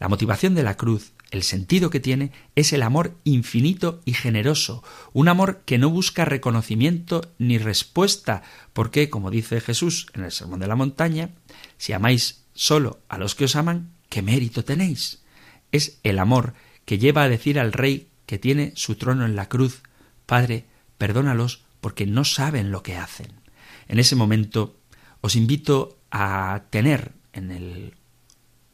La motivación de la cruz, el sentido que tiene, es el amor infinito y generoso, un amor que no busca reconocimiento ni respuesta, porque, como dice Jesús en el Sermón de la Montaña, si amáis solo a los que os aman, ¿qué mérito tenéis? Es el amor que lleva a decir al Rey que tiene su trono en la cruz: Padre, perdónalos porque no saben lo que hacen. En ese momento os invito a tener en el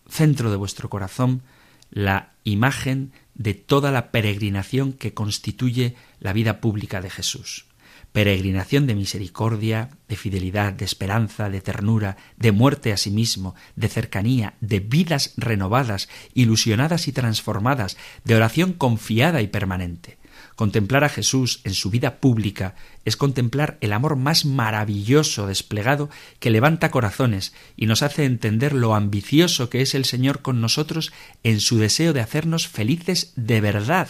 centro de vuestro corazón la imagen de toda la peregrinación que constituye la vida pública de Jesús. Peregrinación de misericordia, de fidelidad, de esperanza, de ternura, de muerte a sí mismo, de cercanía, de vidas renovadas, ilusionadas y transformadas, de oración confiada y permanente. Contemplar a Jesús en su vida pública es contemplar el amor más maravilloso desplegado, que levanta corazones y nos hace entender lo ambicioso que es el Señor con nosotros en su deseo de hacernos felices de verdad.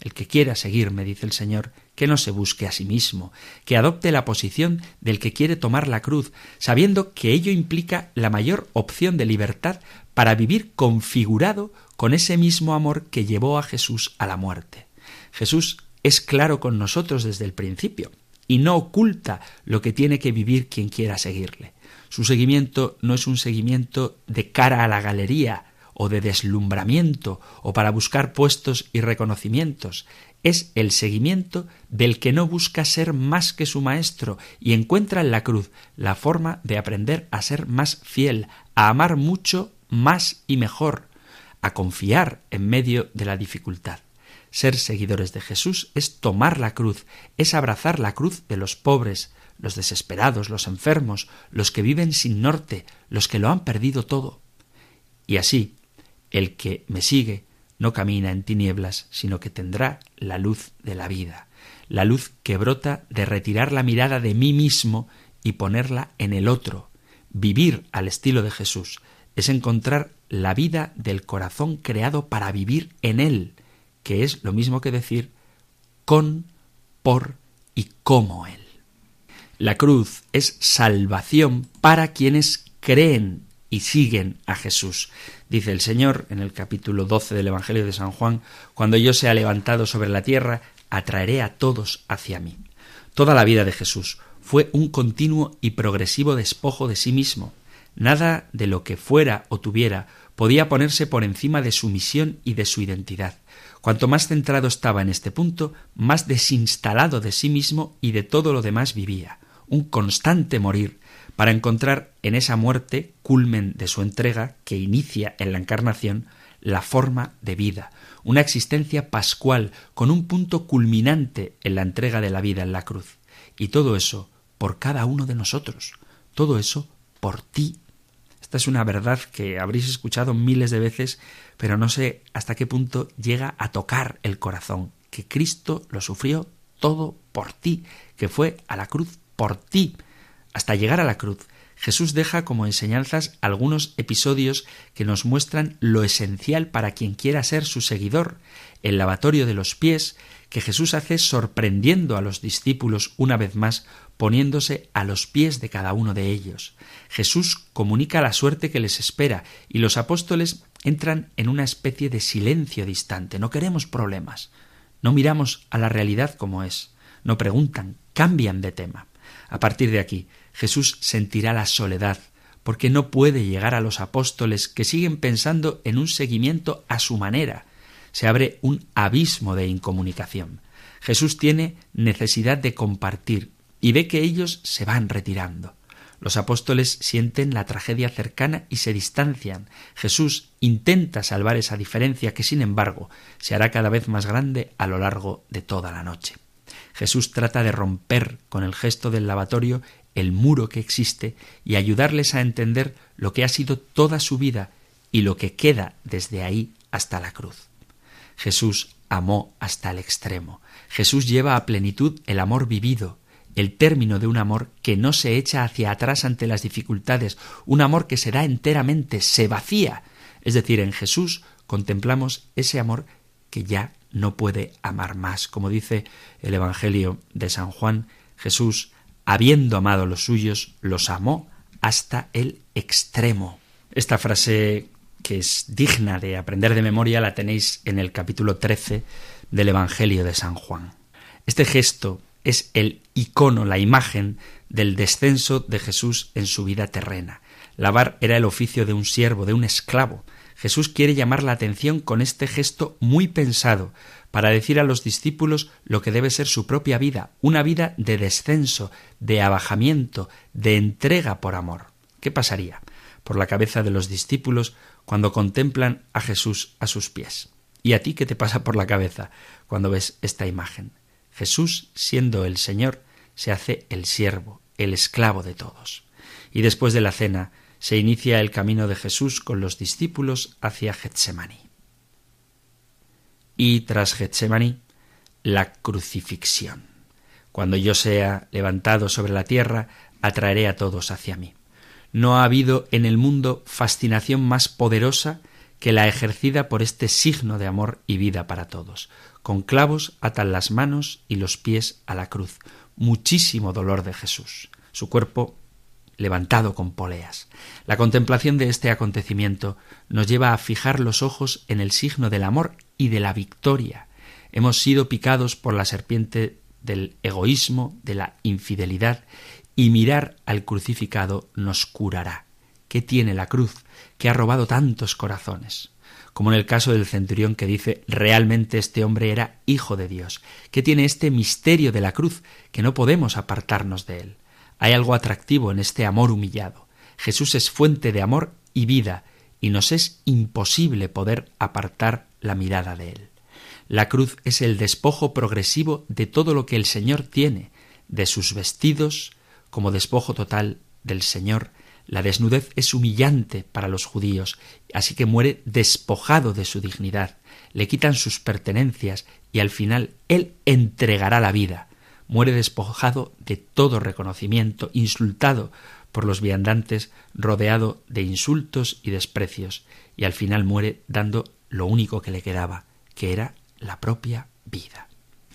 El que quiera seguirme, dice el Señor, que no se busque a sí mismo, que adopte la posición del que quiere tomar la cruz, sabiendo que ello implica la mayor opción de libertad para vivir configurado con ese mismo amor que llevó a Jesús a la muerte. Jesús es claro con nosotros desde el principio y no oculta lo que tiene que vivir quien quiera seguirle. Su seguimiento no es un seguimiento de cara a la galería o de deslumbramiento o para buscar puestos y reconocimientos. Es el seguimiento del que no busca ser más que su maestro y encuentra en la cruz la forma de aprender a ser más fiel, a amar mucho más y mejor, a confiar en medio de la dificultad. Ser seguidores de Jesús es tomar la cruz, es abrazar la cruz de los pobres, los desesperados, los enfermos, los que viven sin norte, los que lo han perdido todo. Y así, el que me sigue no camina en tinieblas, sino que tendrá la luz de la vida, la luz que brota de retirar la mirada de mí mismo y ponerla en el otro. Vivir al estilo de Jesús es encontrar la vida del corazón creado para vivir en él, que es lo mismo que decir con, por y como Él. La cruz es salvación para quienes creen y siguen a Jesús. Dice el Señor en el capítulo 12 del Evangelio de San Juan: cuando yo sea levantado sobre la tierra, atraeré a todos hacia mí. Toda la vida de Jesús fue un continuo y progresivo despojo de sí mismo. Nada de lo que fuera o tuviera podía ponerse por encima de su misión y de su identidad. Cuanto más centrado estaba en este punto, más desinstalado de sí mismo y de todo lo demás vivía. Un constante morir, para encontrar en esa muerte, culmen de su entrega que inicia en la encarnación, la forma de vida, una existencia pascual con un punto culminante en la entrega de la vida en la cruz. Y todo eso por cada uno de nosotros, todo eso por ti. Esta es una verdad que habréis escuchado miles de veces, pero no sé hasta qué punto llega a tocar el corazón, que Cristo lo sufrió todo por ti, que fue a la cruz por ti. Hasta llegar a la cruz, Jesús deja como enseñanzas algunos episodios que nos muestran lo esencial para quien quiera ser su seguidor. El lavatorio de los pies, que Jesús hace sorprendiendo a los discípulos una vez más, poniéndose a los pies de cada uno de ellos. Jesús comunica la suerte que les espera y los apóstoles entran en una especie de silencio distante. No queremos problemas, no miramos a la realidad como es, no preguntan, cambian de tema. A partir de aquí, Jesús sentirá la soledad, porque no puede llegar a los apóstoles que siguen pensando en un seguimiento a su manera. Se abre un abismo de incomunicación. Jesús tiene necesidad de compartir y ve que ellos se van retirando. Los apóstoles sienten la tragedia cercana y se distancian. Jesús intenta salvar esa diferencia que, sin embargo, se hará cada vez más grande a lo largo de toda la noche. Jesús trata de romper con el gesto del lavatorio el muro que existe y ayudarles a entender lo que ha sido toda su vida y lo que queda desde ahí hasta la cruz. Jesús amó hasta el extremo. Jesús lleva a plenitud el amor vivido, el término de un amor que no se echa hacia atrás ante las dificultades, un amor que se da enteramente, se vacía. Es decir, en Jesús contemplamos ese amor que ya no puede amar más. Como dice el Evangelio de San Juan, Jesús, habiendo amado a los suyos, los amó hasta el extremo. Esta frase, que es digna de aprender de memoria, la tenéis en el capítulo 13 del Evangelio de San Juan. Este gesto es el icono, la imagen del descenso de Jesús en su vida terrena. Lavar era el oficio de un siervo, de un esclavo. Jesús quiere llamar la atención con este gesto muy pensado para decir a los discípulos lo que debe ser su propia vida, una vida de descenso, de abajamiento, de entrega por amor. ¿Qué pasaría por la cabeza de los discípulos cuando contemplan a Jesús a sus pies? ¿Y a ti qué te pasa por la cabeza cuando ves esta imagen? Jesús, siendo el Señor, se hace el siervo, el esclavo de todos. Y después de la cena, se inicia el camino de Jesús con los discípulos hacia Getsemaní. Y tras Getsemaní, la crucifixión. Cuando yo sea levantado sobre la tierra, atraeré a todos hacia mí. No ha habido en el mundo fascinación más poderosa que la ejercida por este signo de amor y vida para todos. Con clavos atan las manos y los pies a la cruz. Muchísimo dolor de Jesús. Su cuerpo levantado con poleas. La contemplación de este acontecimiento nos lleva a fijar los ojos en el signo del amor y de la victoria. Hemos sido picados por la serpiente del egoísmo, de la infidelidad, y mirar al crucificado nos curará. ¿Qué tiene la cruz que ha robado tantos corazones? Como en el caso del centurión que dice: realmente este hombre era hijo de Dios. ¿Qué tiene este misterio de la cruz que no podemos apartarnos de él? Hay algo atractivo en este amor humillado. Jesús es fuente de amor y vida, y nos es imposible poder apartar la mirada de él. La cruz es el despojo progresivo de todo lo que el Señor tiene, de sus vestidos, como despojo total del Señor. La desnudez es humillante para los judíos, así que muere despojado de su dignidad. Le quitan sus pertenencias y al final él entregará la vida. Muere despojado de todo reconocimiento, insultado por los viandantes, rodeado de insultos y desprecios, y al final muere dando lo único que le quedaba, que era la propia vida.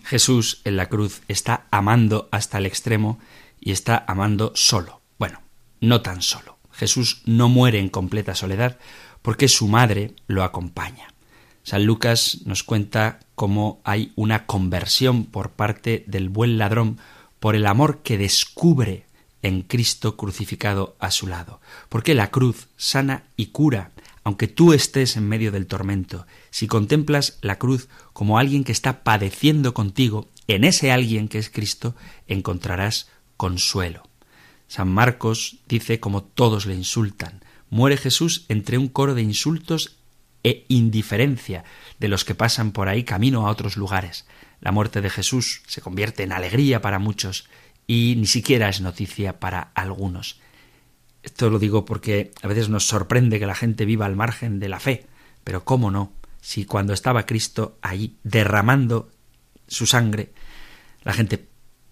Jesús en la cruz está amando hasta el extremo y está amando solo. Bueno, no tan solo. Jesús no muere en completa soledad porque su madre lo acompaña. San Lucas nos cuenta cómo hay una conversión por parte del buen ladrón por el amor que descubre en Cristo crucificado a su lado. Porque la cruz sana y cura, aunque tú estés en medio del tormento. Si contemplas la cruz como alguien que está padeciendo contigo, en ese alguien que es Cristo encontrarás consuelo. San Marcos dice como todos le insultan. Muere Jesús entre un coro de insultos e indiferencia de los que pasan por ahí camino a otros lugares. La muerte de Jesús se convierte en alegría para muchos y ni siquiera es noticia para algunos. Esto lo digo porque a veces nos sorprende que la gente viva al margen de la fe, pero cómo no, si cuando estaba Cristo ahí derramando su sangre, la gente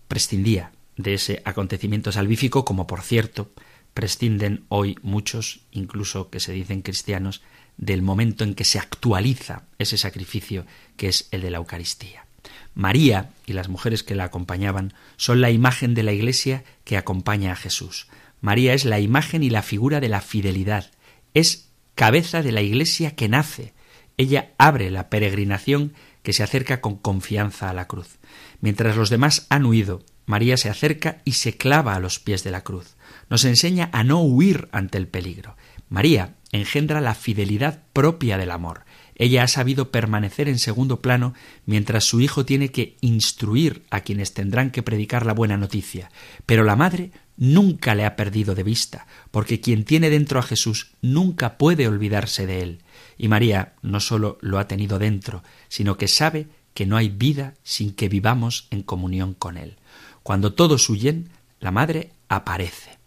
prescindía de ese acontecimiento salvífico, como por cierto prescinden hoy muchos, incluso que se dicen cristianos, del momento en que se actualiza ese sacrificio que es el de la Eucaristía. María y las mujeres que la acompañaban son la imagen de la Iglesia que acompaña a Jesús. María es la imagen y la figura de la fidelidad. Es cabeza de la Iglesia que nace. Ella abre la peregrinación que se acerca con confianza a la cruz. Mientras los demás han huido, María se acerca y se clava a los pies de la cruz. Nos enseña a no huir ante el peligro. María engendra la fidelidad propia del amor. Ella ha sabido permanecer en segundo plano mientras su hijo tiene que instruir a quienes tendrán que predicar la buena noticia. Pero la madre nunca le ha perdido de vista, porque quien tiene dentro a Jesús nunca puede olvidarse de él. Y María no solo lo ha tenido dentro, sino que sabe que no hay vida sin que vivamos en comunión con él. Cuando todos huyen, la madre aparece.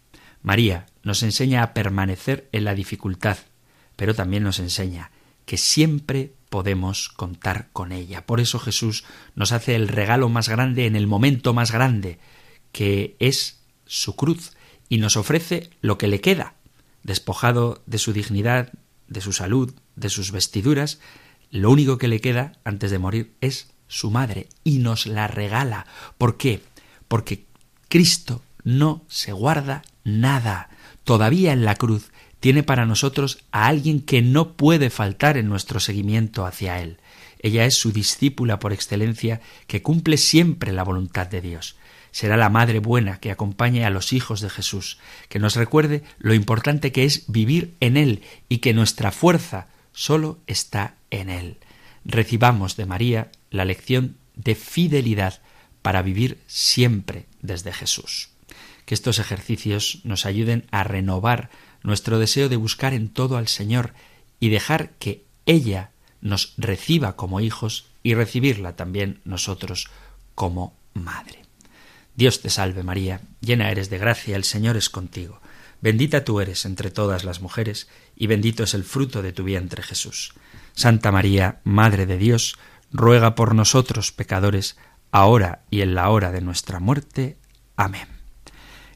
María nos enseña a permanecer en la dificultad, pero también nos enseña que siempre podemos contar con ella. Por eso Jesús nos hace el regalo más grande en el momento más grande, que es su cruz, y nos ofrece lo que le queda. Despojado de su dignidad, de su salud, de sus vestiduras, lo único que le queda antes de morir es su madre, y nos la regala. ¿Por qué? Porque Cristo no se guarda nada. Todavía en la cruz tiene para nosotros a alguien que no puede faltar en nuestro seguimiento hacia él. Ella es su discípula por excelencia que cumple siempre la voluntad de Dios. Será la madre buena que acompañe a los hijos de Jesús, que nos recuerde lo importante que es vivir en él y que nuestra fuerza solo está en él. Recibamos de María la lección de fidelidad para vivir siempre desde Jesús. Que estos ejercicios nos ayuden a renovar nuestro deseo de buscar en todo al Señor y dejar que ella nos reciba como hijos y recibirla también nosotros como madre. Dios te salve María, llena eres de gracia, el Señor es contigo. Bendita tú eres entre todas las mujeres y bendito es el fruto de tu vientre Jesús. Santa María, Madre de Dios, ruega por nosotros pecadores, ahora y en la hora de nuestra muerte. Amén.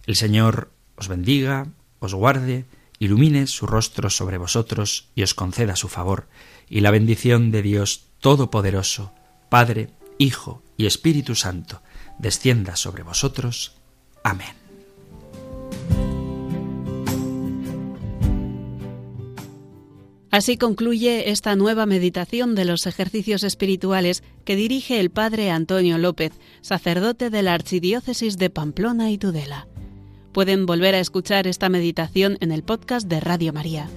El Señor os bendiga, os guarde, ilumine su rostro sobre vosotros y os conceda su favor, y la bendición de Dios Todopoderoso, Padre, Hijo y Espíritu Santo, descienda sobre vosotros. Amén. Así concluye esta nueva meditación de los ejercicios espirituales que dirige el padre Antonio López, sacerdote de la Archidiócesis de Pamplona y Tudela. Pueden volver a escuchar esta meditación en el podcast de Radio María.